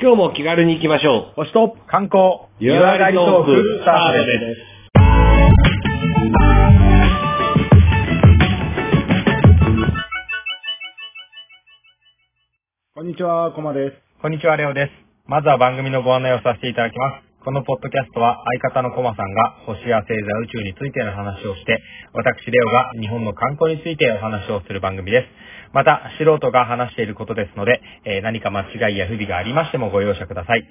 今日も気軽に行きましょう。星と観光ゆらりトークスタートです。こんにちは、コマです。こんにちは、レオです。まずは番組のご案内をさせていただきます。このポッドキャストは相方のコマさんが星や星座、宇宙についての話をして、私レオが日本の観光についてお話をする番組です。また素人が話していることですので、何か間違いや不備がありましてもご容赦ください。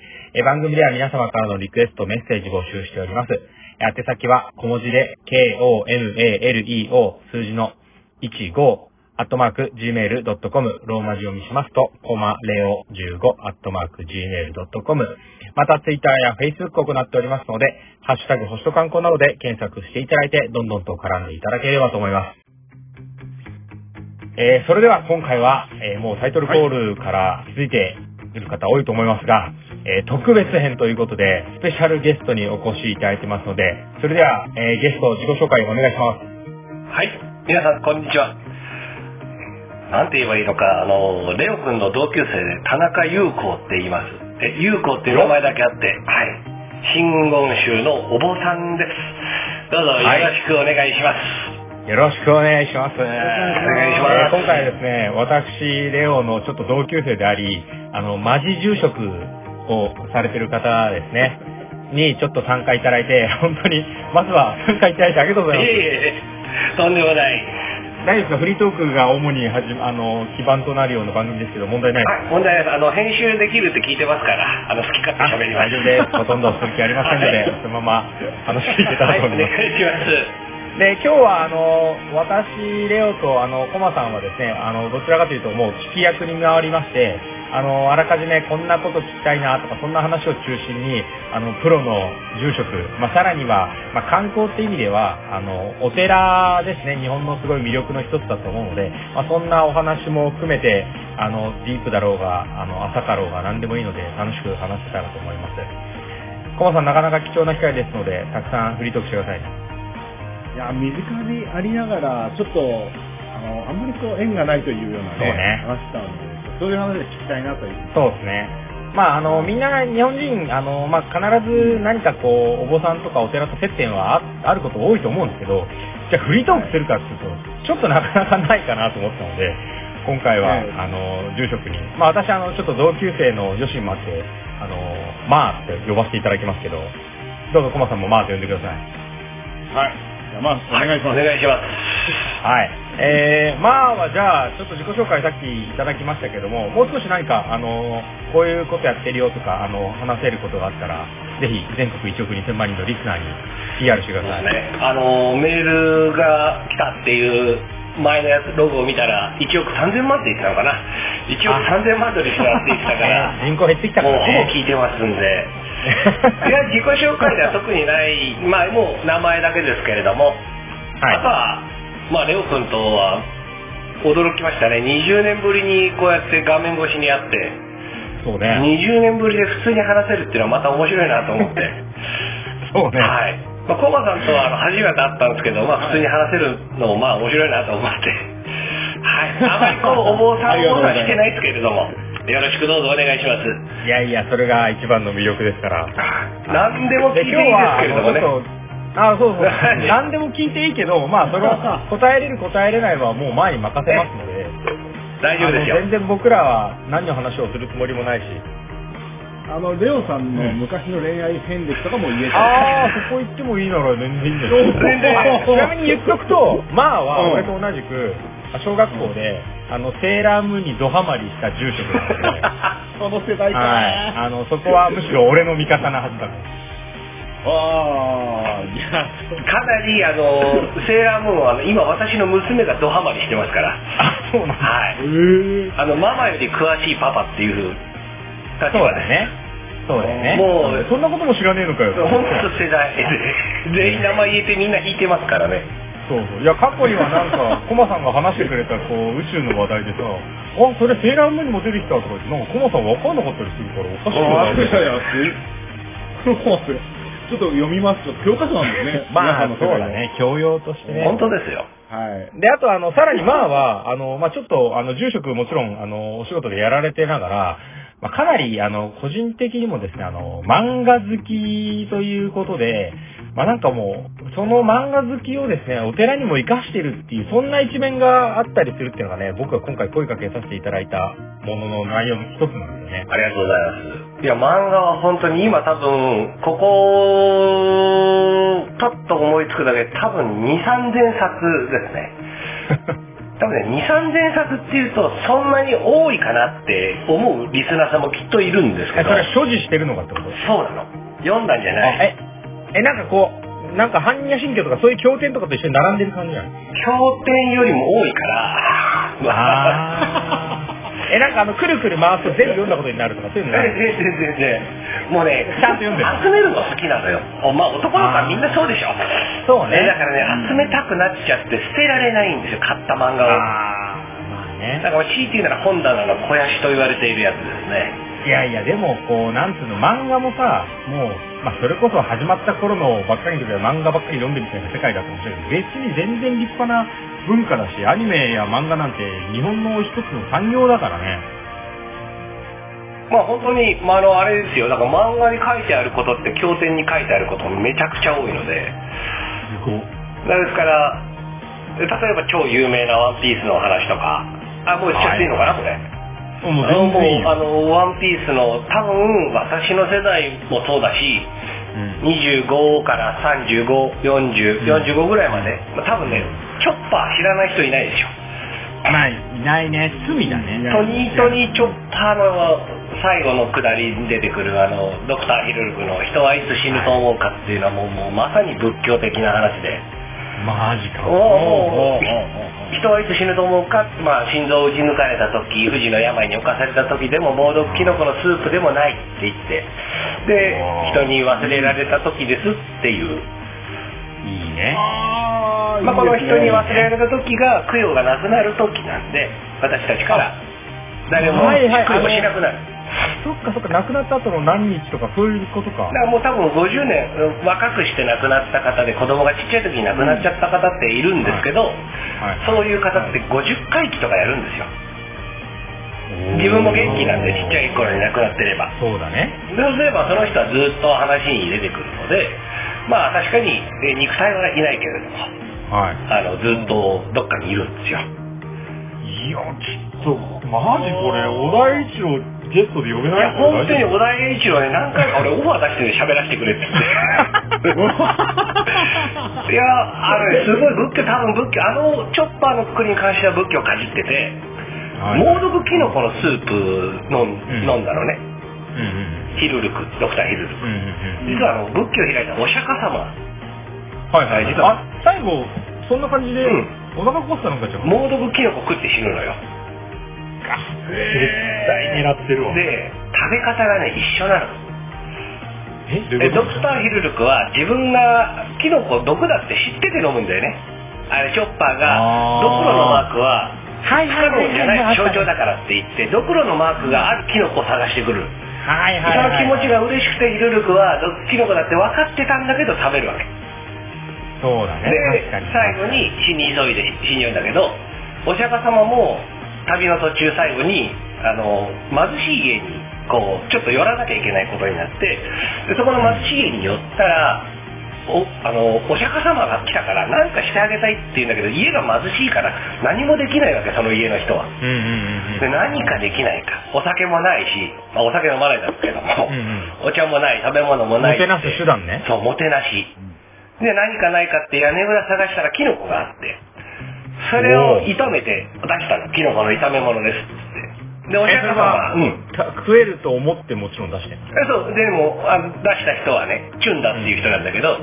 番組では皆様からのリクエスト、メッセージ募集しております。宛先は小文字で KOMALEO 数字の15@gmail.com、 ローマ字読みしますとkomaleo15@gmail.com、 またツイッターやフェイスブックを行っておりますので、ハッシュタグ星と観光などで検索していただいて、どんどんと絡んでいただければと思います。それでは今回は、もうタイトルコールから気づいている方多いと思いますが、特別編ということでスペシャルゲストにお越しいただいてますので、それでは、ゲスト自己紹介お願いします。はい、皆さんこんにちは。なんて言えばいいのか、レオ君の同級生で田中優子って言います。優子っていう名前だけあって、はい、真言宗のお坊さんです。どうぞよろしくお願いします、はい。よろしくお願いします。今回ですね、私レオのちょっと同級生であり、マジ住職をされてる方ですねにちょっと参加いただいて、本当にまずは参加いただいてありがとうございます。いえいえ、とんでもない。大丈夫ですか？フリートークが主に基盤となるような番組ですけど問題ないですか？問題ないです。編集できるって聞いてますから、好き勝手喋ります。大丈夫です。ほとんどする気ありませんので、はい、そのまま話していけたらと思います、はい、お願いします。で、今日は私レオとコマさんはですね、どちらかというともう聞き役に回りまして、あらかじめこんなこと聞きたいなとか、そんな話を中心にプロの住職、さらには、観光って意味ではお寺ですね、日本のすごい魅力の一つだと思うので、そんなお話も含めてディープだろうが浅かろうが何でもいいので楽しく話せたらと思います。コマさん、なかなか貴重な機会ですので、たくさんフリートークしてください。いや、身近にありながらちょっとあんまり縁がないというような、ね、話したので、そういう話で聞きたいなという。そうですね。みんな日本人必ず何かお坊さんとかお寺と接点はあること多いと思うんですけど、じゃあフリートークするかっていうと、はい、ちょっとなかなかないかなと思ったので、今回は、はい、住職に、私ちょっと同級生の女子もあってって呼ばせていただきますけど、どうぞコマさんもって呼んでください。はい、お願いします。はい。はじゃあちょっと自己紹介さっきいただきましたけども、もう少し何かこういうことやってるよとか話せることがあったら、ぜひ全国1億2000万人のリスナーに PR してください。ね、メールが来たっていう前のやつロゴを見たら1億3000万って言ってたのかな。1億3000万とリスナーって言ってたから人口減ってきたから、ね、もうほぼ聞いてますんで。いや、自己紹介では特にない、もう名前だけですけれども、はい、あとは、レオ君とは驚きましたね。20年ぶりにこうやって画面越しに会って、そう、ね、20年ぶりで普通に話せるっていうのはまた面白いなと思ってそうね、はい。コマさんとは初めて会ったんですけど、普通に話せるのも面白いなと思ってはい、あまりお坊さんのことはしてないですけれどもよろしくどうぞお願いします。いやいや、それが一番の魅力ですから何でも聞いていいですけれどもね。そう何でも聞いていいけど、それは答えれる答えれないはもう前に任せますので大丈夫ですよ。全然僕らは何の話をするつもりもないし、レオさんの昔の恋愛遍歴とかも言えたり、そこ行ってもいいなら全然いいんじゃないですか。ちなみに言っとくと、は俺と同じく小学校で、セーラームーンにドハマりした住職なのでその世代か、はい、そこはむしろ俺の味方なはずだからいや、かなりセーラームーンは今私の娘がドハマりしてますから。あ、そうなんだ、はい。ママより詳しいパパっていう立場ですね。そうだね。もうそんなことも知らねえのかよ。本当世代全員名前言えてみんな引いてますからね。そういや、過去にはなんかコマさんが話してくれた宇宙の話題でさ、それセーラームーンにも出てきたとか言って、なんかコマさん分かんなかったりするからおかしいな。ちょっと読みますと教科書なんですね。そうだね、教養としてね。本当ですよ。はい。で、あとさらにはちょっと住職もちろんお仕事でやられてながら、まあ、かなり個人的にもですね、漫画好きということで、まあ、なんかもうその漫画好きをですねお寺にも生かしてるっていう、そんな一面があったりするっていうのがね、僕が今回声かけさせていただいたものの内容の一つなんですよね。ありがとうございます。いや、漫画は本当に今多分ここパッと思いつくだけで多分 2,3000 冊ですね。多分ね、2,3000 冊っていうとそんなに多いかなって思うリスナーさんもきっといるんですけど、それは所持してるのかってこと？そうなの、読んだんじゃない。なんかこう、なんか般若心経とかそういう経典とかと一緒に並んでる感じなの？経典よりも多いからなんかくるくる回すと全部読んだことになるとかそういうのない？全然もうね、ちゃんと読んでる。集めるの好きなのよ。まあ、男の子はみんなそうでしょ。そうね。だからね、集めたくなっちゃって捨てられないんですよ、買った漫画を。まあね。だから強いて言うなら本棚の肥やしと言われているやつですね。いやいや、でもこうなんつうの、漫画もさ、もう、まあ、それこそ始まった頃のばっかりの時は漫画ばっかり読んでみたいな世界だと思ってるけど、別に全然立派な文化だし、アニメや漫画なんて日本の一つの産業だからね。まあ本当に、まあ、あれですよ、だから漫画に書いてあることって経典に書いてあることもめちゃくちゃ多いので、ですから例えば超有名なワンピースの話とか、もう言っちゃっていいのかな、これ。ワンピースの多分私の世代もそうだし、うん、25から35、40、45ぐらいまで、まあ、多分ね、チョッパー知らない人いないでしょ。まあ、いないね。罪だね。トニーチョッパーの最後の下りに出てくるドクターヒルルクの人はいつ死ぬと思うかっていうのはもうまさに仏教的な話で。マジか。人はいつ死ぬと思うか、まあ、心臓を打ち抜かれた時、不治の病に侵された時でも猛毒キノコのスープでもないって言って、で人に忘れられた時ですっていう。いいね。まあ、この人に忘れられた時が供養がなくなる時なんで、私たちから誰も供養しなくなる。そっかそっか、亡くなった後の何日とかそういうことか。だからもう多分50年若くして亡くなった方で、子供がちっちゃい時に亡くなっちゃった方っているんですけど、そういう方って50回忌とかやるんですよ。自分も元気なんで、ちっちゃい頃に亡くなってれば。そうだね。そうすればその人はずっと話に出てくるので、まあ確かに肉体はいないけれども、ずっとどっかにいるんですよ。いや、ちょっとマジこれ小田一郎ゲストで呼べない。いや、本当に小田栄一郎ね、何回か俺オファー出して喋らせてくれって言っていや、すごい仏教、多分仏教、チョッパーのくくりに関しては仏教かじってて、猛毒キノコのスープ飲んだのね、ヒルルク、ドクターヒルルク。実は仏教開いたお釈迦様、実は最後そんな感じでお腹壊したのか。猛毒キノコ食って死ぬのよ。絶対狙ってるわ。で、食べ方がね、一緒なの。ドクターヒルルクは自分がキノコ毒だって知ってて飲むんだよね。あれ、チョッパーがドクロのマークは不可能じゃない症状だからって言って、ドクロのマークがあるキノコを探してくる。その気持ちが嬉しくてヒルルクはキノコだって分かってたんだけど食べるわけ。そうだね。で、最後に死に急いで死によんだけど、お釈迦様も旅の途中、最後に貧しい家にこうちょっと寄らなきゃいけないことになって、でそこの貧しい家に寄ったら お釈迦様が来たから何かしてあげたいって言うんだけど、家が貧しいから何もできないわけ、その家の人は。で、何かできないか、お酒もないし、まあ、お酒飲まないんだけども、お茶もない、食べ物もない、もてなす手段ね。そう、もてなしで何かないかって屋根裏探したらキノコがあって、それを炒めて出したの、キノコの炒め物ですって。で、お釈迦様は、食えると思ってもちろん出してる。そう、でも出した人はね、チュンダっていう人なんだけど、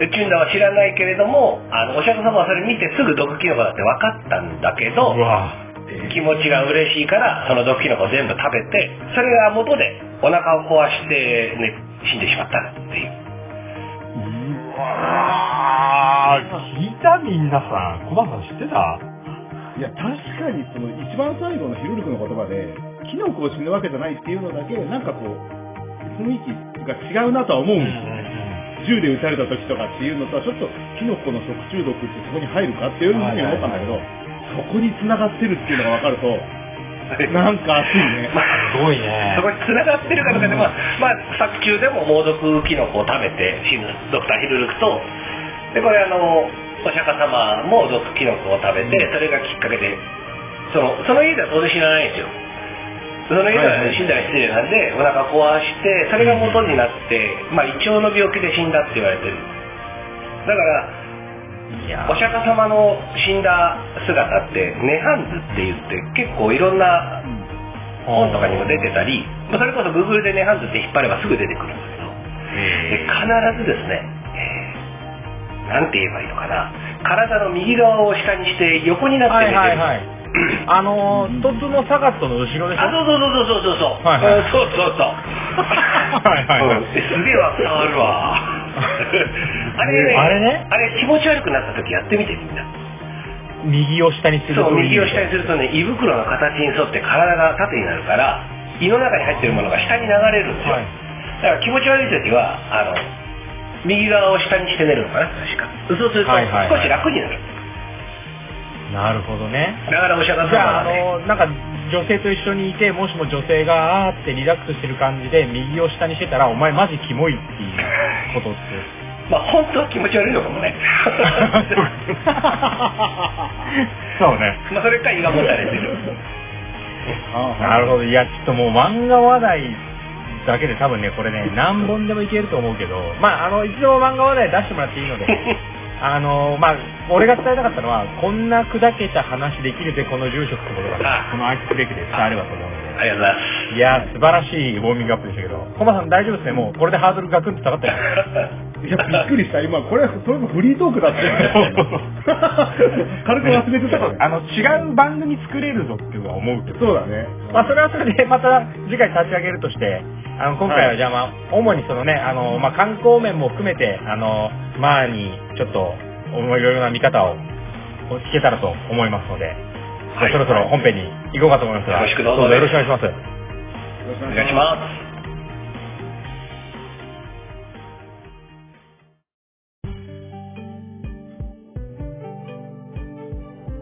でチュンダは知らないけれども、お釈迦様はそれ見てすぐ毒キノコだって分かったんだけど、気持ちが嬉しいからその毒キノコ全部食べて、それが元でお腹を壊して、ね、死んでしまったっていう。聞いた？みんなさん、コバさん知ってた？いや、確かにその一番最後のヒルルクの言葉でキノコを死ぬわけじゃないっていうのだけ、なんかこう雰囲気が違うなとは思うんですよね。銃で撃たれた時とかっていうのとはちょっとキノコの食中毒ってそこに入るかっていうふうに思ったんだけど、そこに繋がってるっていうのが分かると、なんか熱いね。すごいね。そこに繋がってるからね、うん、まあ作中でも猛毒キノコを食べて死ぬドクターヒルルクと、でこれお釈迦様も毒キノコを食べて、うん、それがきっかけでその家では当然死なないんですよ。その家では死んだら失礼なんで、お腹壊してそれが元になって、まあ、胃腸の病気で死んだって言われてる。だからお釈迦様の死んだ姿って涅槃図って言って結構いろんな本とかにも出てたり、それこそ Google で涅槃図って引っ張ればすぐ出てくるんですけど、必ずですね、なんて言えばいいのかな、体の右側を下にして横になって寝てる、はいはいはい、一つのサガットの後ろでしょ。そうそうそうすげえわ、伝わるわあれ気持ち悪くなった時やってみて、みんな右を下にすると、そう、右を下にするとね、胃袋の形に沿って体が縦になるから胃の中に入ってるものが下に流れるんですよ、はい、だから気持ち悪い時は右側を下にして寝るのかな、確か。そうすると少し楽になる、はいはいはい、なるほどね。だからお釈迦様はね、なんか女性と一緒にいて、もしも女性があーってリラックスしてる感じで右を下にしてたら、お前マジキモいっていうことってまあ本当は気持ち悪いのかもねそうね、まあそれか胃がもたれてるなるほど。いや、ちょっともう漫画話題だけで多分ね、これね何本でもいけると思うけど、まあ一度漫画話題出してもらっていいのでまあ俺が伝えたかったのは、こんな砕けた話できるぜこの住職ってことが、このアイスブレイクで伝わればと思うので、ありがとうございます。いや、素晴らしいウォーミングアップでしたけど、コマさん大丈夫ですね、もうこれでハードルガクンと下がったよいや、びっくりした、今これそれもフリートークだって軽く忘れてた、ね、違う番組作れるぞっていうのは思うけど、そうだね、まあそれはそれでまた次回立ち上げるとして、今回はじゃあ、まあ、主にそのね、観光面も含めて、まあにちょっといろいろな見方を聞けたらと思いますので、はい、そろそろ本編に行こうかと思いますが、よろしくどうぞ、よろしくお願いします。よろしくお願いします。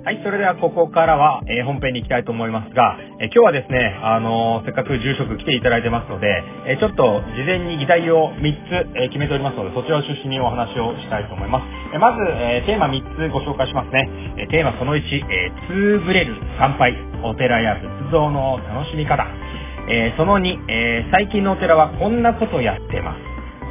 はい、それではここからは、本編に行きたいと思いますが、今日はですね、せっかく住職来ていただいてますので、ちょっと事前に議題を3つ、決めておりますので、そちらを中心にお話をしたいと思います。まず、テーマ3つご紹介しますね。テーマその1、つぶれる参拝、お寺や仏像の楽しみ方。その2、最近のお寺はこんなことやってます。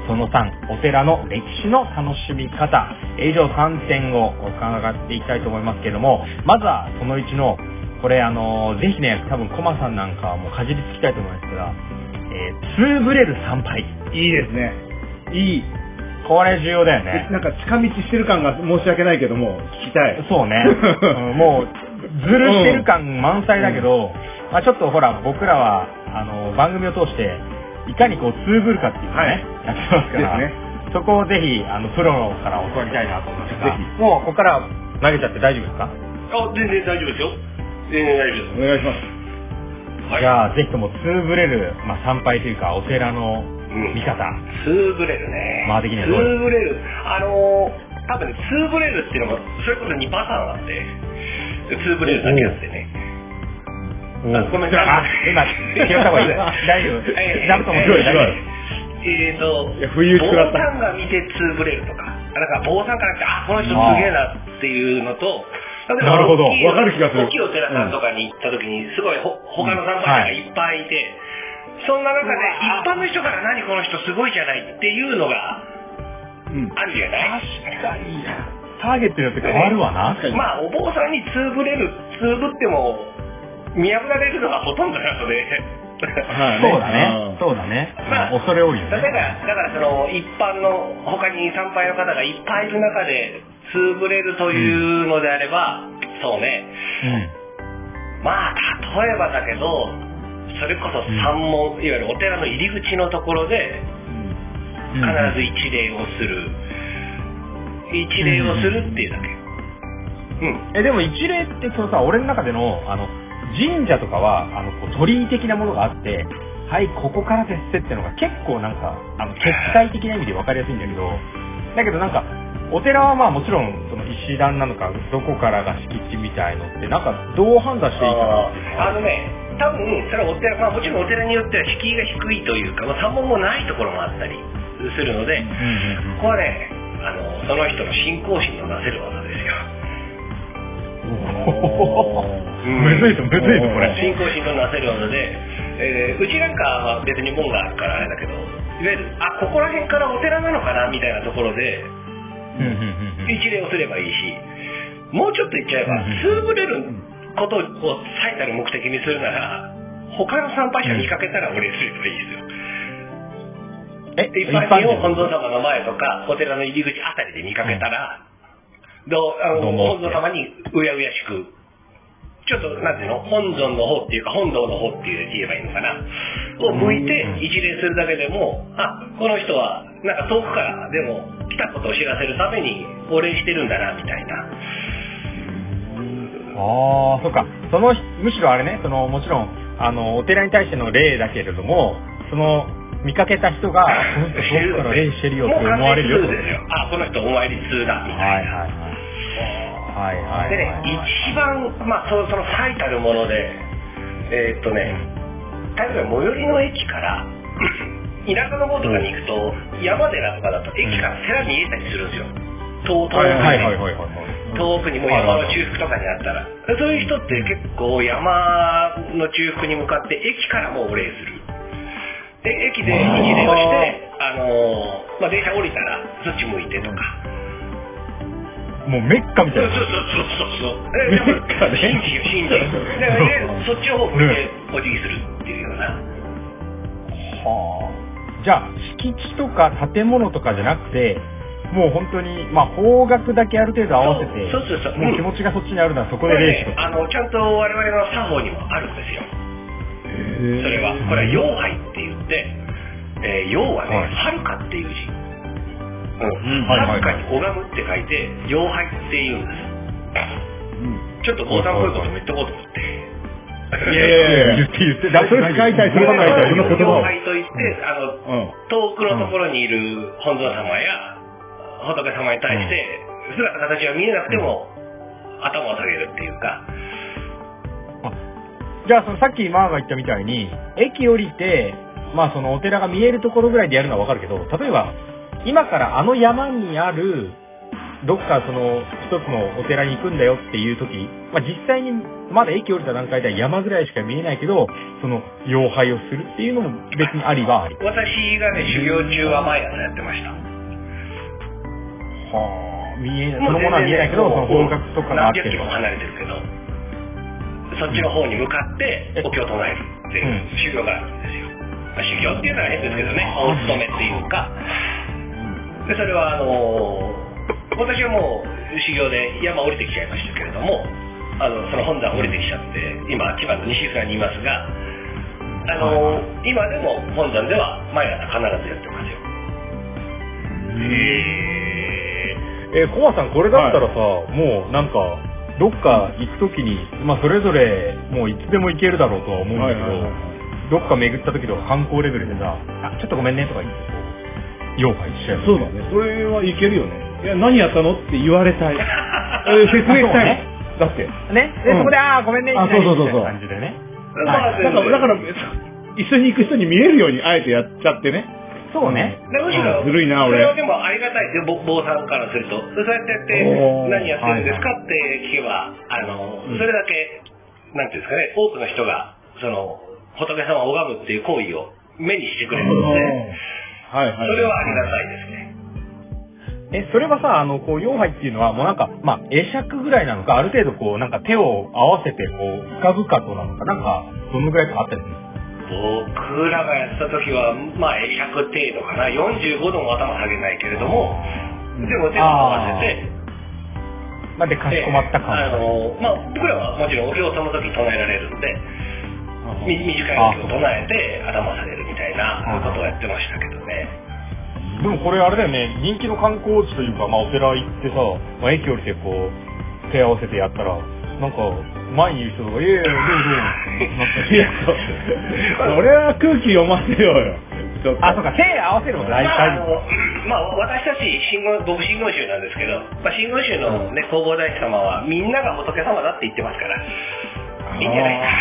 その3、お寺の歴史の楽しみ方。以上3点を伺っていきたいと思いますけれども、まずはその1の、これぜひね、多分コマさんなんかはもうかじりつきたいと思いますが、つぶれる参拝。いいですね。いい。これ重要だよね。なんか近道してる感が申し訳ないけども、聞きたい。そうね。もう、ずるしてる感満載だけど、まあちょっとほら、僕らは、番組を通して、いかにこうツーブルかっていうのをね、やってますから、ね、そこをぜひプロから教わりたいなと思いますが、もうここから投げちゃって大丈夫ですか？あ、全然大丈夫ですよ。全然大丈夫です。お願いします。はい、じゃあぜひともツーブレる、まあ、参拝というかお寺の見方。ツーブレるね。まあできないと。ツーブレる。多分ね、ツーブレるっていうのがそれこそ2パターンあって、ツーブレるだけあってね。ごめんなさい。今、拾った方がいい。大丈夫。ダブと面白い。坊さんが見てつぶれるとか、なんか坊さんから見て、あ、この人すげえなっていうのと、例えば大きいお寺さんとかに行った時に、すごい他の参拝者がいっぱいいて、そんな中で一般の人から何この人すごいじゃないっていうのが、あるじゃない？確かに。ターゲットによって変わるわな。まあ、お坊さんにつぶれる、つぶっても、見破られるのがほとんどなので、そうだね、まあ、恐れ多いよね。だからその一般の他に参拝の方がいっぱいいる中で潰れるというのであれば、そうね、まあ例えばだけど、それこそ三門、いわゆるお寺の入り口のところで必ず一礼をするっていうだけ、でも一礼ってそのさ、俺の中での神社とかは鳥居的なものがあって、はいここからですってのが結構なんか決済的な意味で分かりやすいんだけど、なんかお寺はまあもちろんその石段なのかどこからが敷地みたいのって、なんかどう判断していいかなって。多分それはお寺、まあ、もちろんお寺によっては敷居が低いというか、まあ、三門もないところもあったりするので、うん、ここはねその人の信仰心のなせる技ですよ。むずいぞこれ。信仰心のなせる技で、うちなんかは別に門があるからあれだけど、いわゆるあここら辺からお寺なのかなみたいなところで、うん、一礼をすればいいし、もうちょっと言っちゃえば潰れることを最たる目的にするなら他の参拝者見かけたらお礼すればいいですよ。一般人を本尊様の前とかお寺の入り口あたりで見かけたら、本尊様にうやうやしく、ちょっとなんていうの、本尊の方っていうか本堂の方って言えばいいのかな、を向いて一礼するだけでも、あこの人はなんか遠くからでも来たことを知らせるためにお礼してるんだなみたいな。ああ、そうか。そのむしろあれね、そのもちろんお寺に対しての礼だけれども、その見かけた人が僕から礼してるよって思われるよ。あ、この人お参り通だみたいな。はいはいはい。でね、一番まあその最たるもので、例えば最寄りの駅から田舎の方とかに行くと、山寺とかだと駅から寺に見えたりするんですよ。遠くにも山の中腹とかにあったら、そういう人って結構山の中腹に向かって駅からもお礼する。で駅で一礼をしてまあ、電車降りたらそっち向いてとか。もうメッカみたいな。そう。メッカね。信じよ。だからね、そっちの方向いてお辞儀するっていうような。はあ。じゃあ敷地とか建物とかじゃなくて。もう本当に、まあ、方角だけある程度合わせて、そう、もう気持ちがそっちにあるならそこで礼して、ちゃんと我々の作法にもあるんですよ。それはこれは陽拝って言って、陽はね、遥かっていう字、遥かに拝むって書いて陽拝って言うんです、ちょっと坊さんっぽいことも言ってこうと思って言ってだそれ使いたい、それはないと、その言葉を陽拝と言って遠くのところにいる本尊様や仏様に対して姿形は見えなくても頭を下げるっていうか、じゃあそのさっきマーが言ったみたいに駅降りて、まあ、そのお寺が見えるところぐらいでやるのは分かるけど、例えば今からあの山にあるどっかその一つのお寺に行くんだよっていう時、まあ、実際にまだ駅降りた段階では山ぐらいしか見えないけど、その養拝をするっていうのも別にありはあり。私がね、修行中は毎朝やってました。そのものは見えないけど、その方角とかがあって何百キロも離れてるけど、そっちの方に向かってお経を唱えるっていう修行があるんですよ。修行っていうのは変ですけどね、お勤めっていうか。でそれは私はもう修行で山降りてきちゃいましたけれども、その本山降りてきちゃって、今千葉の西浦にいますが、今でも本山では毎朝必ずやってますよ。コマさん、これだったらさ、もうなんかどっか行くときに、まあ、それぞれもういつでも行けるだろうとは思うんだけど、どっか巡ったときとか観光レベルでさ、あちょっとごめんねとか言って妖怪しちゃう、ね、そうだね、それはいけるよね。いや何やったのって言われたい説明したいね、だってね、でそこであごめんねみたいな感じでね、だから一緒に行く人に見えるようにあえてやっちゃってね。そうね。むしろ、ずるいな、俺。それはでもありがたいですよ、坊さんからすると。そうやってやって、何やってるんですかって聞けば、それだけ、なんていうんですかね、多くの人が、その、仏様を拝むっていう行為を目にしてくれるので、それはありがたいですね。それはさ、こう、要拝っていうのは、もうなんか、まあ、会釈ぐらいなのか、ある程度こう、なんか手を合わせて、こう、深々となのか、なんか、どのぐらいかあったりするんですか？僕らがやった時はまあ会釈程度かな。45度も頭下げないけれども、でも手を合わせて、まあでかしこまった感じ。まあ僕らはもちろんお経をその時唱えられるんで、短いお経を唱えて頭下げるみたいなことをやってましたけどね。でもこれあれだよね、人気の観光地というか、まあお寺行ってさ、まあ駅降りてこう手合わせてやったらなんか。前にいる人とか、いやいや、どうぞ。いや、それは空気読ませようよ。あ、そうか、手合わせるも大体。まあ、私たち、僕、真言宗なんですけど、まあ、真言宗のね、弘法大師様は、みんなが仏様だって言ってますから、いいんじゃないか。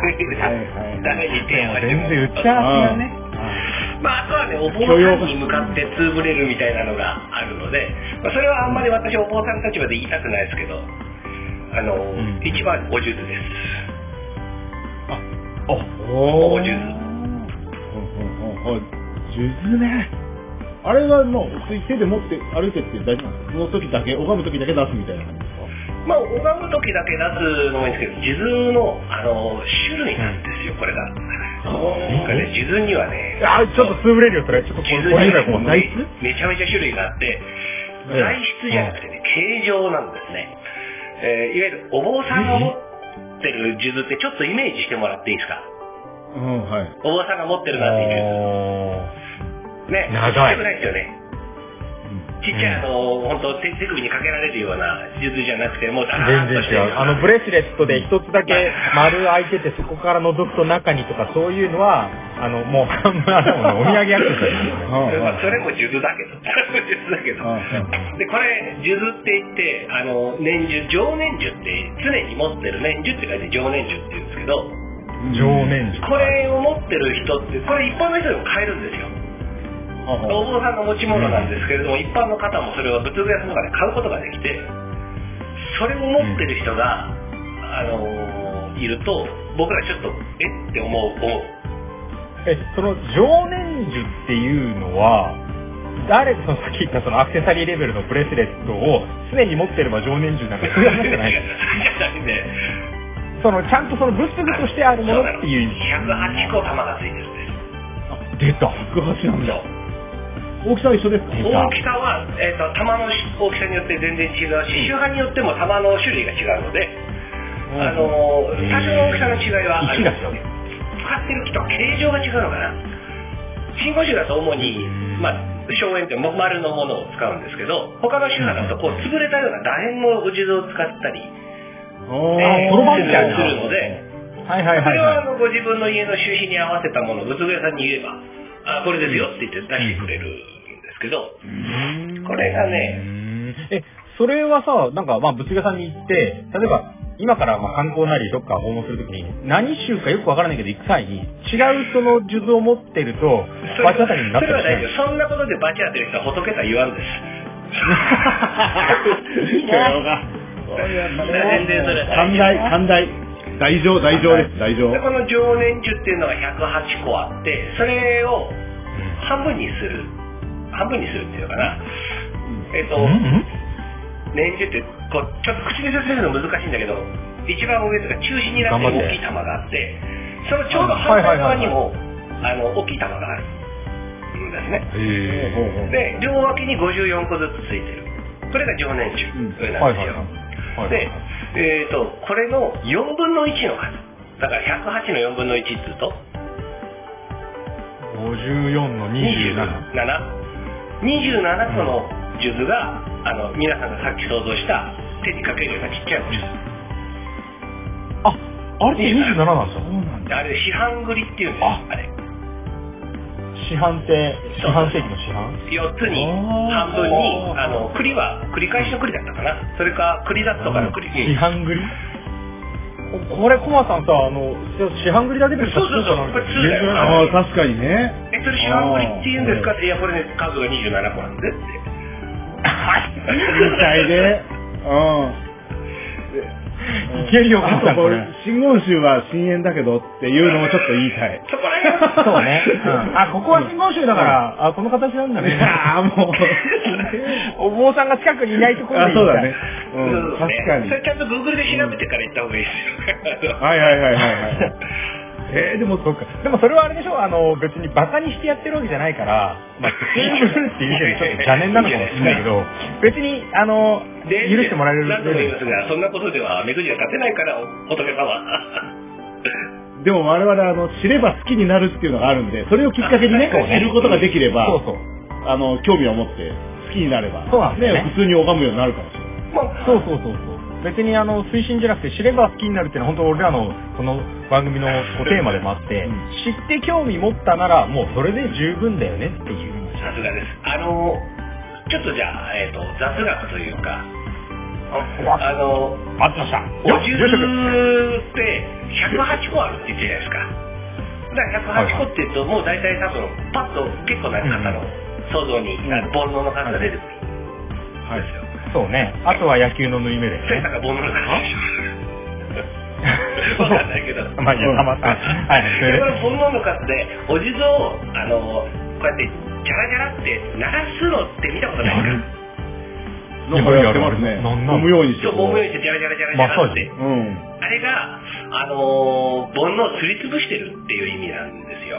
誰に手を全然打ち合わせがね、まあ、あとはね、お坊さんに向かってつぶれるみたいなのがあるので、まあ、それはあんまり私お坊さんの立場で言いたくないですけど、一番お術です。あ、お術。術ね。あれはもう手で持って歩いてって大丈夫なんですか？その時だけ、拝む時だけ出すみたいな感じですか？まあ、拝む時だけ出すのもいいんですけど、術の、種類なんですよ、これが。地図にはね、あ、ちょっとつぶれるよ、それ。地図にはめちゃめちゃ種類があって、材質じゃなくてね、形状なんですね。いわゆるお坊さんが持ってる地図ってちょっとイメージしてもらっていいですか？うん、はい。お坊さんが持ってるなっていう地図。ね、長い。ちっちゃくないですよね。ちっちゃい、本当手首にかけられるような術じゃなくて、もうダーッとして、全然違う。ブレスレットで一つだけ丸開いてて、そこから覗くと中にとか、そういうのは、もう、お土産やってたよね。まあ、それも術だけど。術だけど。で、これ、術って言って、念珠、常念珠って、常に持ってる念珠って書いて、常念珠って言うんですけど、常念珠。これを持ってる人って、これ一般の人でも買えるんですよ。お坊さんの持ち物なんですけれども、一般の方もそれを仏具屋さんとかで買うことができて、それを持ってる人が、いると、僕らちょっと、えって思う。その常念珠っていうのは、そのさっき言ったそのアクセサリーレベルのブレスレットを常に持ってれば常念珠なんかそれは持ってないそのちゃんとその仏具としてあるものっていう意味。108個玉がついてるんです。出た、108なんだ。大きさは一緒ですか？大きさは、玉の大きさによって全然違うし、周波によっても玉の種類が違うので、最初の大きさの違いはありますよね。使ってる木と形状が違うのかな。真言宗だと主に、まあ、荘園って丸のものを使うんですけど、他の宗派だとこう潰れたような楕円のお地蔵を使ったり、するので、はいはいはいはい、それはご自分の家の収支に合わせたものを仏具屋さんに言えば、あ、これですよって言って出してくれるんですけど、これがね、それはさ、なんかまあ仏具屋さんに行って、例えば今からまあ観光なりどっか訪問するときに、何種かよくわからないけど行く際に、違うその数珠を持ってると、バチ当たりになってる。それは大丈夫。そんなことでバチ当てる人は仏と言わんです。いいな。全然それ。寛大。大丈夫です。で、この常念珠っていうのが108個あって、それを半分にするっていうのかな。念珠ってこう、ちょっと口で説明するの難しいんだけど、一番上とか中心になって大きい玉があって、そのちょうど反対側にも、大きい玉があるんですね。で、両脇に54個ずつついてる。これが常念珠なんですよ。で、これの4分の1の数。だから108の4分の1って言うと54の27。27個の数珠が、皆さんがさっき想像した手にかけるようなちっちゃいお数珠。あれって27なんですか？そうなんだ。あれ、四半繰りっていうんです。あれ。四半世紀の四半4つに半分に、栗は繰り返しの栗だったかな、それか栗だとかの栗、四半栗。これコマさんさ、四半栗だけでそう、これ2だよ。確かにね。それ四半栗って言うんですかって、いや、これね、数が27個なんでってみたいで、いけるよ。あとこれ、真言宗は深淵だけどっていうのもちょっと言いたい。そうね。ここは真言宗だから、この形なんだね。もう、お坊さんが近くにいないところに。そうだね。確かに。それちゃんと Google で調べてから行った方がいいですよ。はい。でもそれはあれでしょ、別にバカにしてやってるわけじゃないから、まあ、信じるっていう意味でちょっと邪念なのかもしれないけど、別に、許してもらえる。なんとも言いますが、そんなことでは目くじが立てないから、仏様は。でも我々、知れば好きになるっていうのがあるんで、それをきっかけにね、知ることができれば、興味を持って好きになれば、普通に拝むようになるかもしれない。そう。別に推進じゃなくて、知れば好きになるっていうのは本当俺らのこの番組のテーマでもあって、知って興味持ったならもうそれで十分だよねっていう。さすがです。ちょっとじゃあ、雑学というか、待ってました。お重って108個あるって言ってるじゃないですか。だから108個って言うと、もう大体多分パッと結構な方の想像に、煩悩の数が出てくるんですよ。そうね。あとは野球の縫い目でね。センターがボンの中でしょ。わかんないけど。まあいいや、たまった。はい。それでボンの中でお地蔵をこうやってジャラジャラって鳴らすのって見たことないですか。なんかやってますね。揉むようにして。揉むようにしてジャラジャラジャラジャラって。あれがボンのすりつぶしてるっていう意味なんですよ。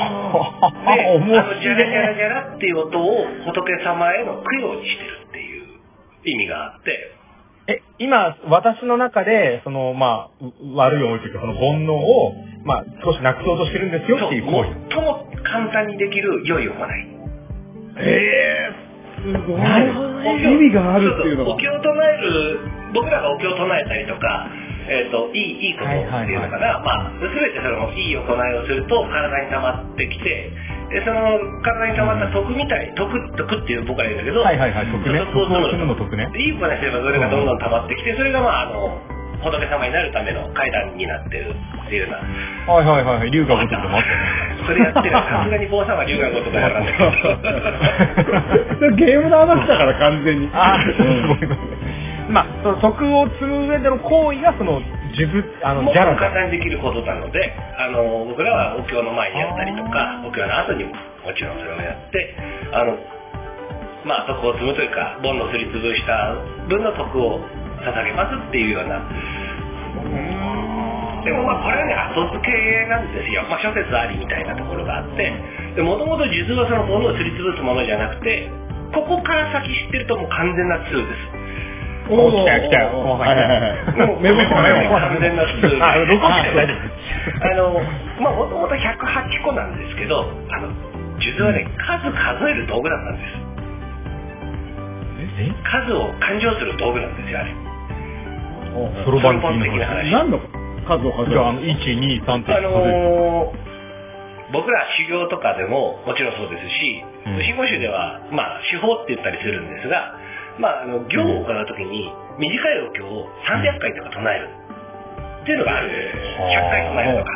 で、ジャラジャラジャラっていう音を仏様への供養にしてるっていう意味があって。今、私の中で、悪い思いというか、煩悩を、少しなくそうとしてるんですよっていう行為。最も簡単にできる良い行い。すごい。意味があるっていうのが。お経を唱える、僕らがお経を唱えたりとか、いいことっていうのかな、全てそのいい行いをすると体に溜まってきて、でその体に溜まった徳みたい、徳っていう僕は言うんだけど、徳を積むの徳ね。いい行いすればそれがどんどん溜まってきて、それが仏様になるための階段になってるっていうような。龍が如くともあったね。それやってる。さすがに坊さんは龍が如くだからね。ゲームの話だから完全に。ああ、すごいその徳を積む上での行為がその呪物、もう簡単にできることなので、僕らはお経の前にやったりとか、お経の後にももちろんそれをやって、徳を積むというか、煩悩をすりつぶした分の徳を捧げますっていうような。でもこれはね、後付けなんですよ。諸説ありみたいなところがあって、もともと実はその煩悩をすりつぶすものじゃなくて、ここから先知ってるともう完全な通です。来たよ。もう目星がね、完全な普通。もともと108個なんですけど、数珠はね、数数える道具だったんです。数を勘定する道具なんですよ、あれ。そろばん的な話。何の数を数える？1、2、3って数える。僕ら修行とかでももちろんそうですし、真言宗では手法って言ったりするんですが、行を行うときに短いお経を300回とか唱えるっていうのがあるんですよ。100回唱えるとか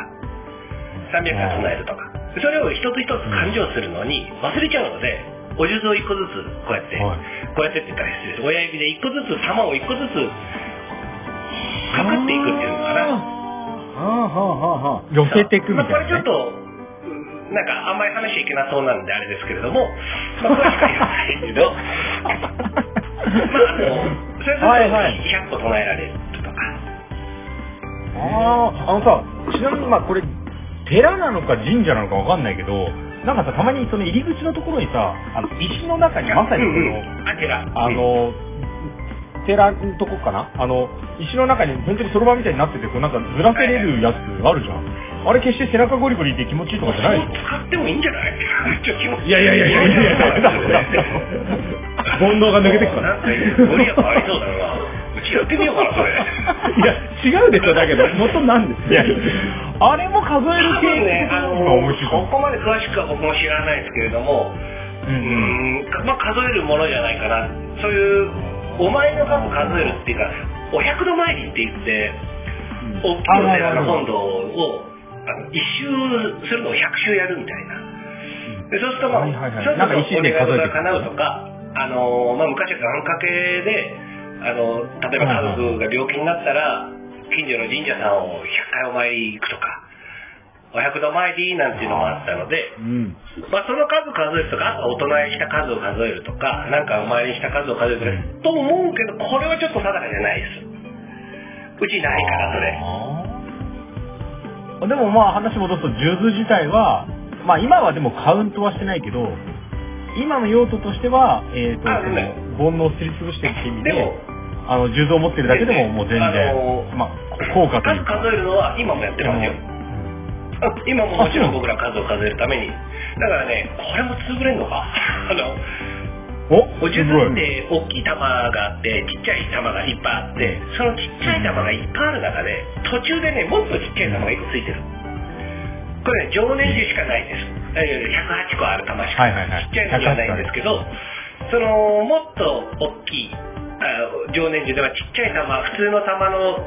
300回唱えるとか、それを一つ一つ勘定するのに忘れちゃうので、お数珠を一個ずつこうやってって言ったら失礼です。親指で一個ずつ玉を一個ずつかくっていくっていうのかな、寄せていくみたいな。これちょっとなんかあんまり話しちゃいけなそうなんであれですけれども、これしか言わないけど、それぞれ100個唱えられるとか。ちなみにこれ寺なのか神社なのかわかんないけど、なんかさ、たまにその入り口のところにさ、石の中にまさに寺のとこかな、石の中に本当にそろばんみたいになってて、なんかずらせれるやつあるじゃん。あれ決して背中ゴリゴリって気持ちいいとかじゃないの？使ってもいいんじゃない？いや煩悩が抜けてくから。ゴリやっぱありそうだな。うちやってみようかな、それ。いや、違うでしょ、だけど。元なんですよ。あれも数える系ね。ここまで詳しくは僕も知らないですけれども、数えるものじゃないかな。そういう、お前の数数えるっていうか、お百度参りって言って、大きな寺の本堂を一周するのを100周やるみたいな。でそうするとお願い事が叶うとか、昔は願掛けで、例えば家族が病気になったら、近所の神社さんを100回お参り行くとか、お百度参りなんていうのもあったので、その数数えるとか、あとはお唱えした数を数えるとか、なんかお参りした数を数えるとか、と思うけど、これはちょっと定かじゃないです。うちないからそれ。でも話戻すと、数珠自体は今はでもカウントはしてないけど、今の用途としては煩悩をすりつぶしてるって意味で、数珠を持ってるだけでももう全然効果というか。数数えるのは今もやってますよ。今ももちろん僕ら数を数えるために。だからね、これも潰れんのか。お数珠って大きい玉があって、ちっちゃい玉がいっぱいあって、そのちっちゃい玉がいっぱいある中で、途中でね、もっとちっちゃい玉が1個ついてる。これね、常念珠しかないです。108個ある玉しか、ちっちゃいのじゃないんですけど、そのもっと大きい常年銃ではちっちゃい弾、普通の弾の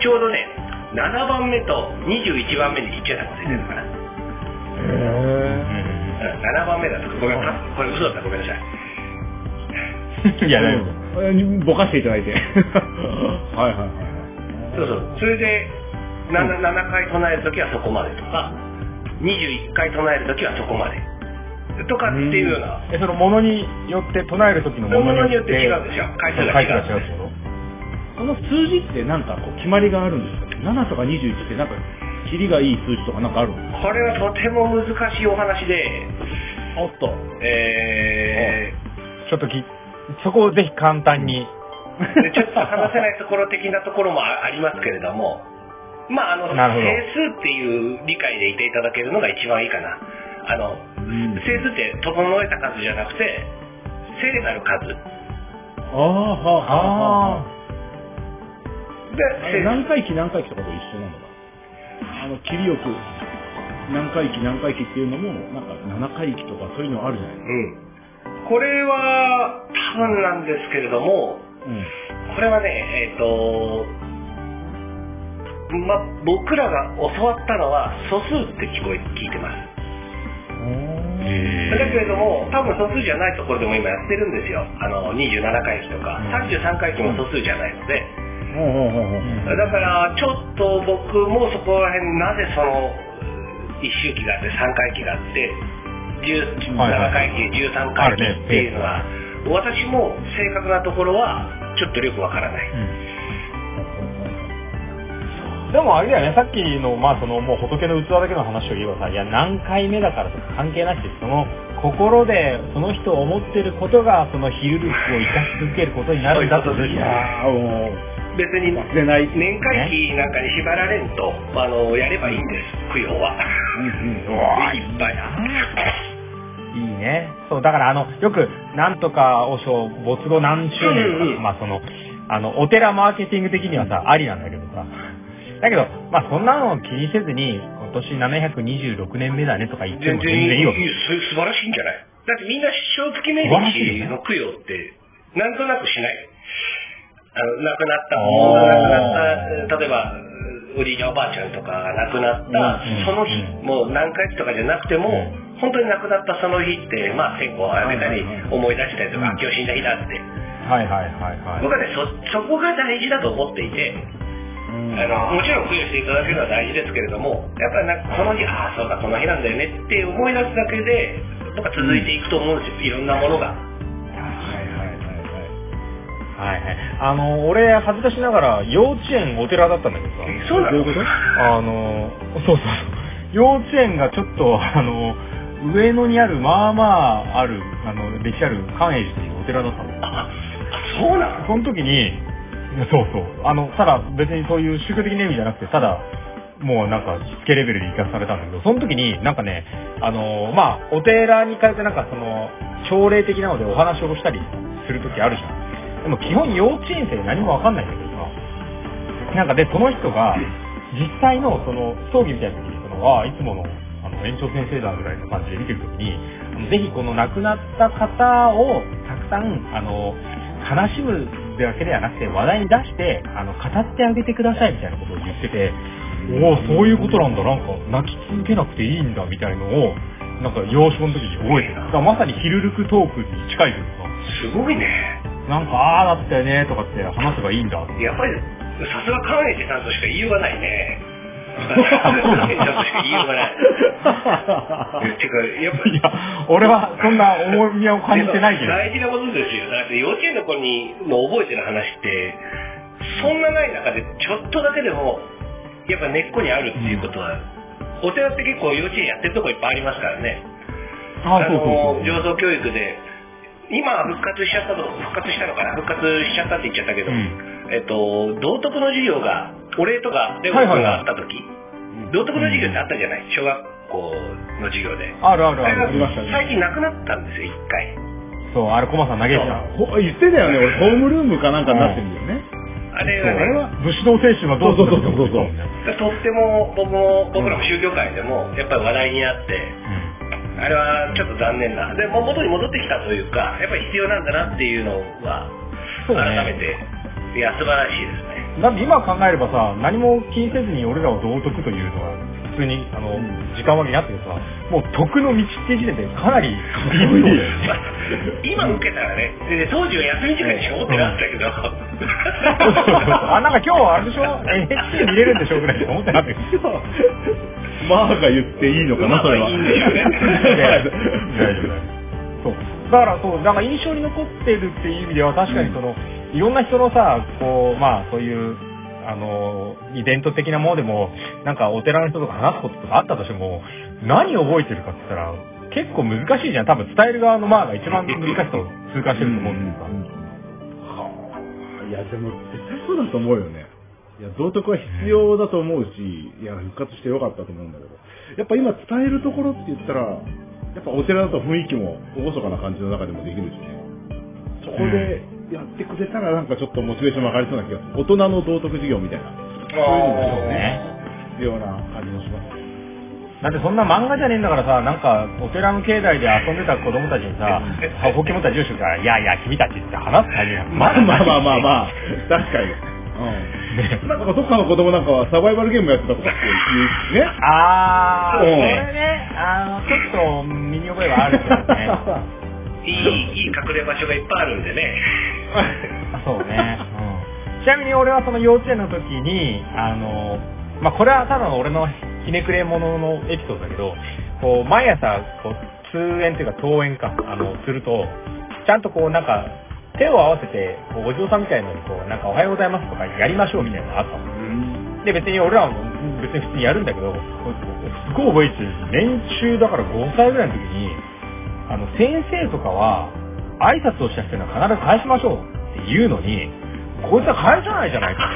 ちょうどね7番目と21番目にちっちゃい弾がついてるのかな。7番目だとごめんなさい、これ嘘だったらごめんなさい。いや大丈夫、ぼかしていただいて。はいはいはい。そうそう、それで 7回唱えるときはそこまでとか、21回唱えるときはそこまでとかっていうような、そのものによって、唱える時のものによって違うでしょ、回数が違う。この数字ってなんかこう決まりがあるんですかね。7とか21ってなんかキリがいい数字とかなんかあるんですか。これはとても難しいお話で、おっと、ちょっとそこをぜひ簡単にちょっと話せないところ的なところもありますけれども、まあ整数っていう理解でいていただけるのが一番いいかな。整数って整えた数じゃなくて聖なる数。ああ、はあ、で何回忌何回忌とかと一緒なのか。切りよく何回忌何回忌っていうのもなんか7回忌とかそういうのあるじゃないですか。うん、これは多分なんですけれども、これはね僕らが教わったのは素数って聞いてます。だけれども多分素数じゃないところでも今やってるんですよ。27回忌とか33回忌も素数じゃないので、だからちょっと僕もそこら辺なぜその一周忌があって3回忌があって17回忌13回忌っていうのは私も正確なところはちょっとよくわからない。でもあれだよね、さっきのもう仏の器だけの話を言えばさ、いや何回目だからとか関係なしで、その心でその人を思ってることがそのヒルルクを生かし続けることになるんだと。いやもう別に年会期なんかに縛られんと、やればいいんです、供養は。いっぱいいいね。そうだからよくなんとか和尚没後何周年とか、お寺マーケティング的にはさありなんだけどさ、だけど、そんなのを気にせずに、今年726年目だねとか言っても全然いいよ。素晴らしいんじゃない？だってみんな正月命日の供養って、なんとなくしない？亡くなった、例えば、おじいちゃんおばあちゃんとか亡くなった、その日、もう何回とかじゃなくても、本当に亡くなったその日って、線香をあげたり、思い出したりとか、今日死んだ日だって。僕はね、そこが大事だと思っていて、もちろん供養していただくのは大事ですけれども、やっぱりこの日、ああそうだこの日なんだよねって思い出すだけで僕は続いていくと思うんですよ、いろんなものが。俺恥ずかしながら幼稚園お寺だったんだけどさ。そうなの？そうそう、幼稚園がちょっと上野にあるある歴史ある寛永寺というお寺だったんだよ。そうなの？その時にそうそう、ただ別にそういう宗教的な意味じゃなくて、ただもうしつけレベルで生かされたんだけど、その時にお寺に通って朝礼的なのでお話をしたりする時あるじゃん。でも基本幼稚園生何もわかんないんだけどさ、でその人が実際の葬儀みたいな時にいつもの園長先生だぐらいの感じで見てる時に、ぜひこの亡くなった方をたくさん悲しむだけではなくて話題に出して語ってあげてくださいみたいなことを言ってて、おおそういうことなんだ、泣き続けなくていいんだみたいのを幼少の時に覚えてた。だからまさにヒルルクトークに近いけどさ、すごいね。ああだったよねとかって話せばいいんだ。やっぱりさすがカーネジさんとしか言いようがないね。俺はそんな重みを感じてないけど、大事なことですよ。だって幼稚園の子にも覚えてる話ってそんなない中でちょっとだけでもやっぱ根っこにあるっていうことは、お寺って結構幼稚園やってるとこいっぱいありますからね。情操教育で今復活しちゃったって言っちゃったけど、道徳の授業が俺とかレオ君があった時、道徳の授業ってあったじゃない、小学校の授業で。ありましたね。最近なくなったんですよ、一回。そう、あれコマさん投げてた。言ってたよね、俺ホームルームかなんかになってるんだよね。あれは武士道精神はどうぞどうぞどうぞ。とっても僕らも宗教界でもやっぱり話題になって、あれはちょっと残念な、でも元に戻ってきたというか、やっぱり必要なんだなっていうのは改めて、ね、いや素晴らしいですね。だって今考えればさ、何も気にせずに俺らを道徳というのは普通にあの、うん、時間割りになってるさ、もう徳の道って時点でかなり今受けたらね、当時は休み時間にしようってなったけど、あ、なんか今日はあれでしょ、NHK 見れるんでしょぐらい思ってなかったけどマーが言っていいのかな、それは。そうだから、そう、なんか印象に残ってるっていう意味では確かにその、うん、いろんな人のさ、こうまあそういうイベント的なものでもなんかお寺の人とか話すこととかあったとしても、何を覚えてるかって言ったら結構難しいじゃん。多分伝える側のマーが一番難しさを通過してると思うんですが、いやでも絶対そうだと思うよね。いや道徳は必要だと思うし、いや復活してよかったと思うんだけど、やっぱ今伝えるところって言ったらやっぱお寺だと雰囲気も厳かな感じの中でもできるしね、そこでやってくれたらなんかちょっとモチベーションも上がりそうな気がする。大人の道徳授業みたいな、そういうのもね必要な感じもします。だってそんな漫画じゃねえんだからさ、なんかお寺の境内で遊んでた子供たちにさ、ほっけ持った住職がいやいや君たちって話す限りなんまあまあまあまあ、まあ、確かに、うん、なんかどっかの子供なんかはサバイバルゲームやってたとかって言うね。ああ、うん、それね、ちょっと身に覚えはあるけどねいい隠れ場所がいっぱいあるんでねそうね、うん、ちなみに俺はその幼稚園の時にまあ、これはただの俺のひねくれ者のエピソードだけど、こう毎朝こう通園というか登園かすると、ちゃんとこうなんか手を合わせてこうお嬢さんみたいのにこうなんかおはようございますとかやりましょうみたいなのがあったので、別に俺らは別に普通にやるんだけど、すごい覚えてる。年中だから5歳ぐらいの時に先生とかは挨拶をした人には必ず返しましょうって言うのに、こいつは返さないじゃないか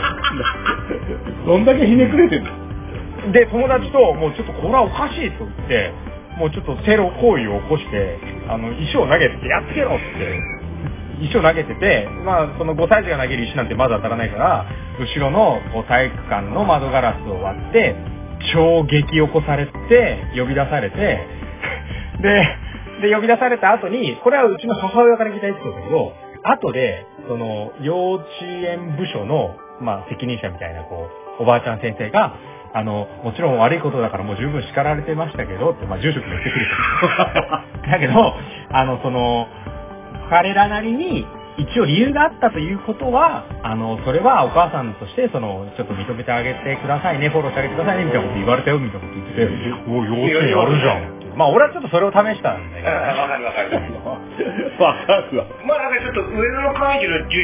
どんだけひねくれてるので、友達ともうちょっとこれはおかしいと言って、もうちょっとテロ行為を起こして石を投げてやっつけろって石を投げてて、まあその5歳児が投げる石なんてまだ当たらないから、後ろの体育館の窓ガラスを割って超激怒されて呼び出されてで呼び出された後に、これはうちの母親から聞いたやつだけど、後でその幼稚園部署のまあ責任者みたいなこうおばあちゃん先生がもちろん悪いことだからもう十分叱られてましたけどって、まあ住職も言ってくれただけどその彼らなりに一応理由があったということはそれはお母さんとしてそのちょっと認めてあげてくださいね、フォローしてあげてくださいねみたいなこと言われたよみたいなこと言ってて、おい幼稚園やるじゃん。まあ俺はちょっとそれを試したんだけど、わかるわかるわかるわ。まあなんかちょっと上野の川尻の住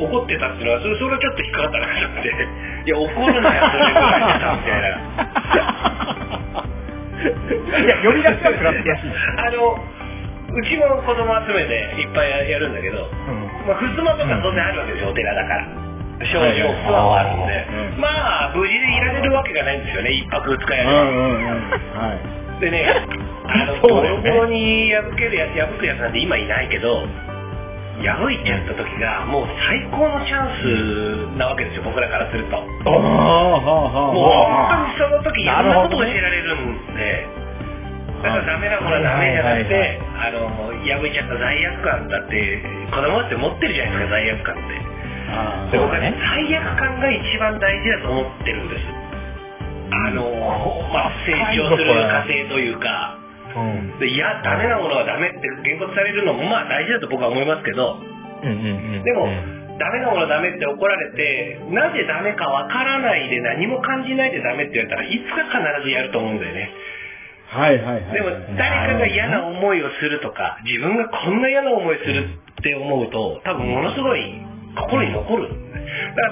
職を怒ってたっていうのはそれはちょっと引っかかったらしくて、いや怒るなよそれぐらいだみたいないや呼び出しがくらってやしいうちも子供集めていっぱいやるんだけど、うん、まあふすまとか当然あるわけですよ、お寺だから少々ふすまはあるんで、うん、まあ無事でいられるわけがないんですよね、一泊二日やる、はいでね、ボロボロに破くやつなんて今いないけど、破いちゃった時がもう最高のチャンスなわけですよ、僕らからすると。もう本当にその時いろんなことを教えられるんで、だからダメなものはダメじゃなくて、破いちゃった罪悪感だって子供って持ってるじゃないですか、罪悪感って。で僕はね、罪悪感が一番大事だと思ってるんです。まあ、成長する過程というか、うん、でいやダメなものはダメって言語されるのもまあ大事だと僕は思いますけど、うんうんうん、でも、うん、ダメなものはダメって怒られて、なぜダメかわからないで何も感じないでダメって言われたらいつか必ずやると思うんだよね。はいはいはい。でも誰かが嫌な思いをするとか、自分がこんな嫌な思いするって思うと多分ものすごい心に残る。だ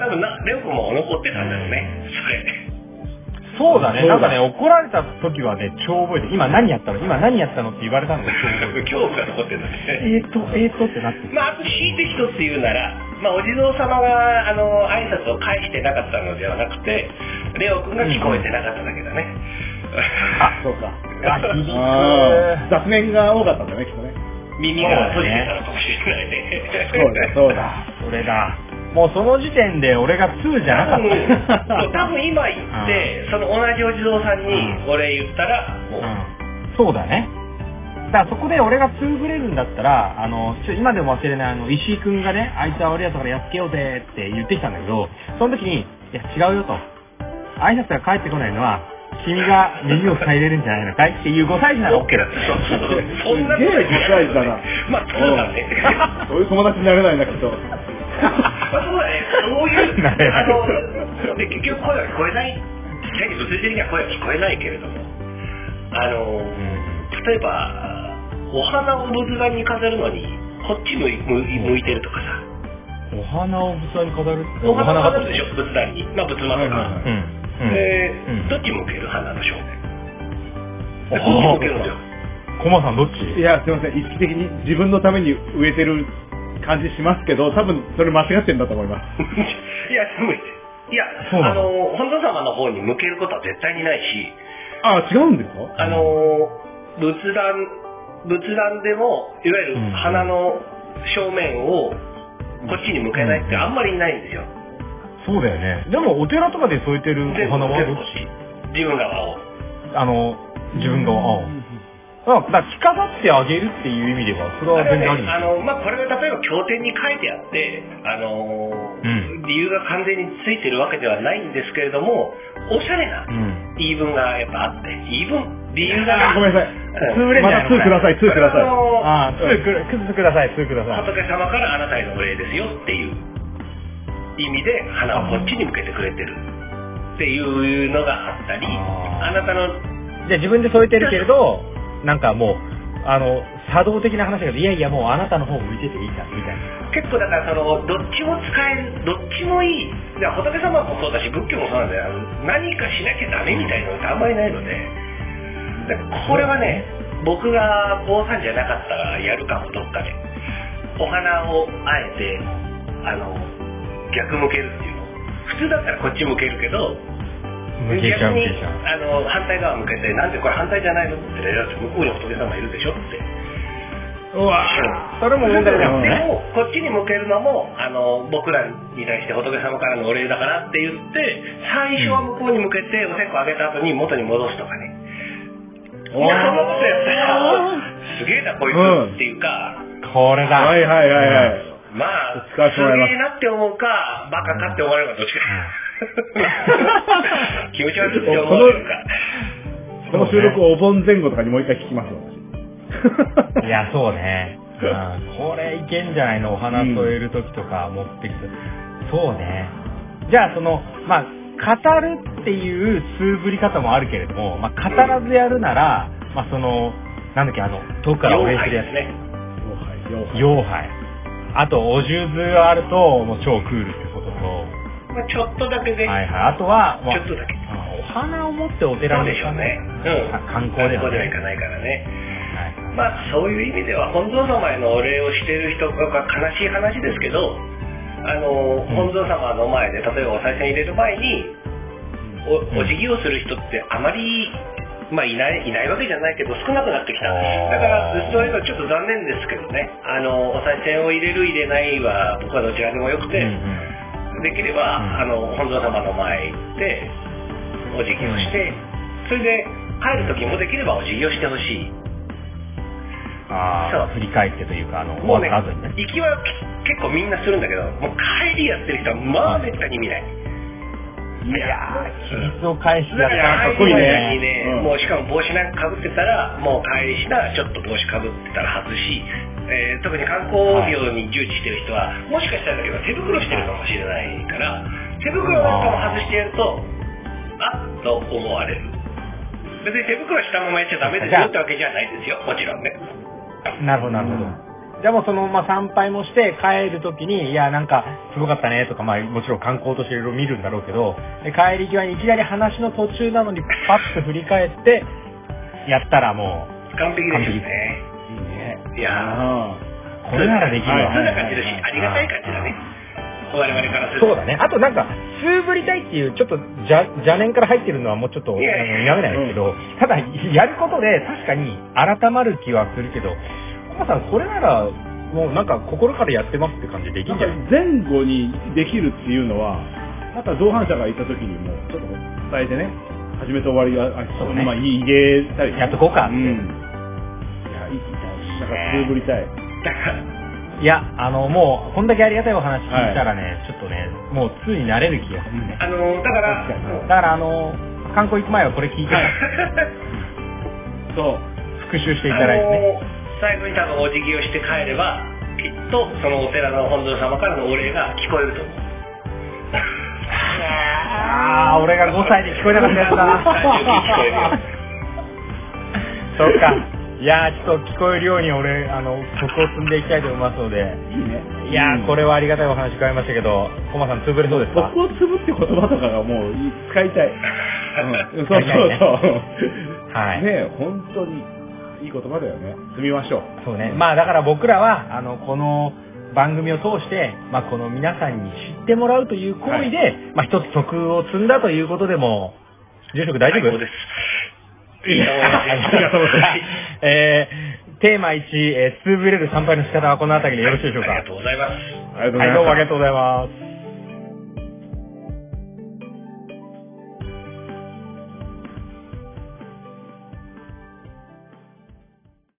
から多分レオ君も残ってたんだろうね、それ。そうだね、なんかね、怒られた時はね、超覚えて、今何やったのって言われたのが恐怖が残ってるんだね。ってなってまあ、あと強いて一つ言うなら、まあ、お地蔵様が、挨拶を返してなかったのではなくて、レオ君が聞こえてなかっただけだね。あ、そうか。雑念が多かったんだね、きっとね。耳が閉じてたのかもしれないね。そうだ、それだ。もうその時点で俺が2じゃなかった、多分今言って、その同じお地蔵さんにお礼言ったらもう、うん、そうだね、だからそこで俺が2ブレるんだったら、今でも忘れない石井くんがね、あいつは悪いやつだからやっつけようぜって言ってきたんだけど、その時に、いや違うよと。挨拶が返ってこないのは、君が耳を塞いでるんじゃないのかいっていう5歳児なら OK だね。そんなことない5歳児だな。まあそうだね。そういう友達になれないんだけど。そうだね、そういう、で結局声は聞こえない。ちっちゃいけど、数字的には声は聞こえないけれども、例えば、お花を仏壇に飾るのに、こっち向いてるとかさ。お花を仏壇に飾る？お花を飾るでしょ、仏壇に。まあ仏間とか。どっち向ける？花の正面。こっち向けるんですよ。コマさんどっち？いや、すいません。意識的に自分のために植えてる感じしますけど、多分それ間違ってんだと思います。いや、すごい。いや、本尊様の方に向けることは絶対にないし。あ、違うんですか？仏壇でも、いわゆる花の正面をこっちに向けないってあんまりないんですよ。そうだよね。でもお寺とかで添えてるお花はどっち？自分が青。自分が青。だから着飾ってあげるっていう意味では、それは全然ありです。これが例えば経典に書いてあって、理由が完全についてるわけではないんですけれども、おしゃれな言い分がやっぱあって、理由が。ごめんなさい。また2ください、2ください。2ください、2ください。仏様からあなたへのお礼ですよっていう意味で、花をこっちに向けてくれてるっていうのがあったり、あなたの。じゃあ自分で添えてるけれど、なんかもう、作動的な話だけど、いやいやもうあなたの方向いてていいんだ、みたいな。結構だからどっちも使える、どっちもいい。仏様もそうだし、仏教もそうなんだよ。何かしなきゃダメみたいなのってあんまりないので、これはね、僕が坊さんじゃなかったらやるかも、どっかで。お花をあえて、逆向けるっていうの。普通だったらこっち向けるけど、逆に反対側向けて、なんでこれ反対じゃないのって言ったら、向こうに仏様いるでしょって。うわぁ、それも問題だよね。でも、こっちに向けるのも、僕らに対して仏様からのお礼だからって言って、最初は向こうに向けて、お線香あげた後に元に戻すとかね。そんなことやったら、すげえなこいつっていうか、これだ。はいはいはいはい。まあ、すげえなって思うか、バカかって思われるかどっちか。気持ち悪いって思われるか。この収録をお盆前後とかにもう一回聞きますよ。いや、そうね。これいけんじゃないの、お花添えるときとか持ってきて。そうね。じゃあ、語るっていう通ぶり方もあるけれども、語らずやるなら、なんだっけ、遠くからお礼するやつね。妖杯。あと、お十図があると、もう超クールってことと。ちょっとだけで。はいはい。あとは、ちょっとだけ。お花を持ってお寺でしょうね。観光では行かないからね。そういう意味では、本尊様へのお礼をしている人が悲しい話ですけど、本尊様の前で、例えばお賽銭入れる前に、お辞儀をする人ってあまり、いないわけじゃないけど、少なくなってきたんです。だから、そういうのはちょっと残念ですけどね。お賽銭を入れる入れないは、僕はどちらでもよくて、できれば、本尊様の前で、お辞儀をして、それで、帰る時もできればお辞儀をしてほしい。振り返ってというか、もうね、行きは結構みんなするんだけど、もう帰りやってる人は、まあめったに見ない。いやー、秘密を返してやるからかっこいいね。もうしかも帽子なんか被ってたら、もう帰りしたらちょっと帽子被ってたら外し、特に観光業に従事してる人は、もしかしたら手袋してるかもしれないから、手袋なんかも外してやると、あっと思われる。別に手袋したままやっちゃダメですよってわけじゃないですよ、もちろんね。なるほど、なるほど。じゃあもう参拝もして帰るときに、いや、なんか、すごかったねとか、もちろん観光としていろいろ見るんだろうけど、帰り際にいきなり話の途中なのに、パッと振り返って、やったらもう、完璧ですね。いいね。いやー、これならできるわ。そんな感じだし、ありがたい感じだね。我々からすると。そうだね。あとなんか、通ぶりたいっていう、ちょっと邪念から入ってるのはもうちょっとやめないですけど、ただ、やることで確かに改まる気はするけど、コマさん、これなら、もうなんか心からやってますって感じできるんじゃない？前後にできるっていうのは、また同伴者がいた時にも、ちょっと伝えてね、始めと終わりが、いい芸したり。やっとこうかって。いや、いいなんか強ぶりたい。いや、もうこんだけありがたいお話聞いたらね、はい、ちょっとね、もう通になれる気がするね。だから観光行く前はこれ聞いて、はい、そう復習していただいてね。最後に多分お辞儀をして帰れば、きっとそのお寺の本尊様からのお礼が聞こえると思う。ああ、俺が5歳で聞こえなかったやつだな。そっか。いやー、ちょっと聞こえるように俺曲を積んでいきたいと思いますので、いいね。いやー、これはありがたいお話伺いましたけど、コマさん潰れそうですか？曲を積むって言葉だからもう使いたい。うん、そうそうそう。はい。ねえ、本当にいい言葉だよね。積みましょう。そうね。まあだから僕らはこの番組を通して、まあこの皆さんに知ってもらうという行為で、はい、まあ一つ曲を積んだということでも、住職大丈夫？はい、そうです。テーマ1、ツーブレる参拝の仕方はこのあたりでよろしいでしょうか。ありがとうございます。はい、どうもありがとうございます。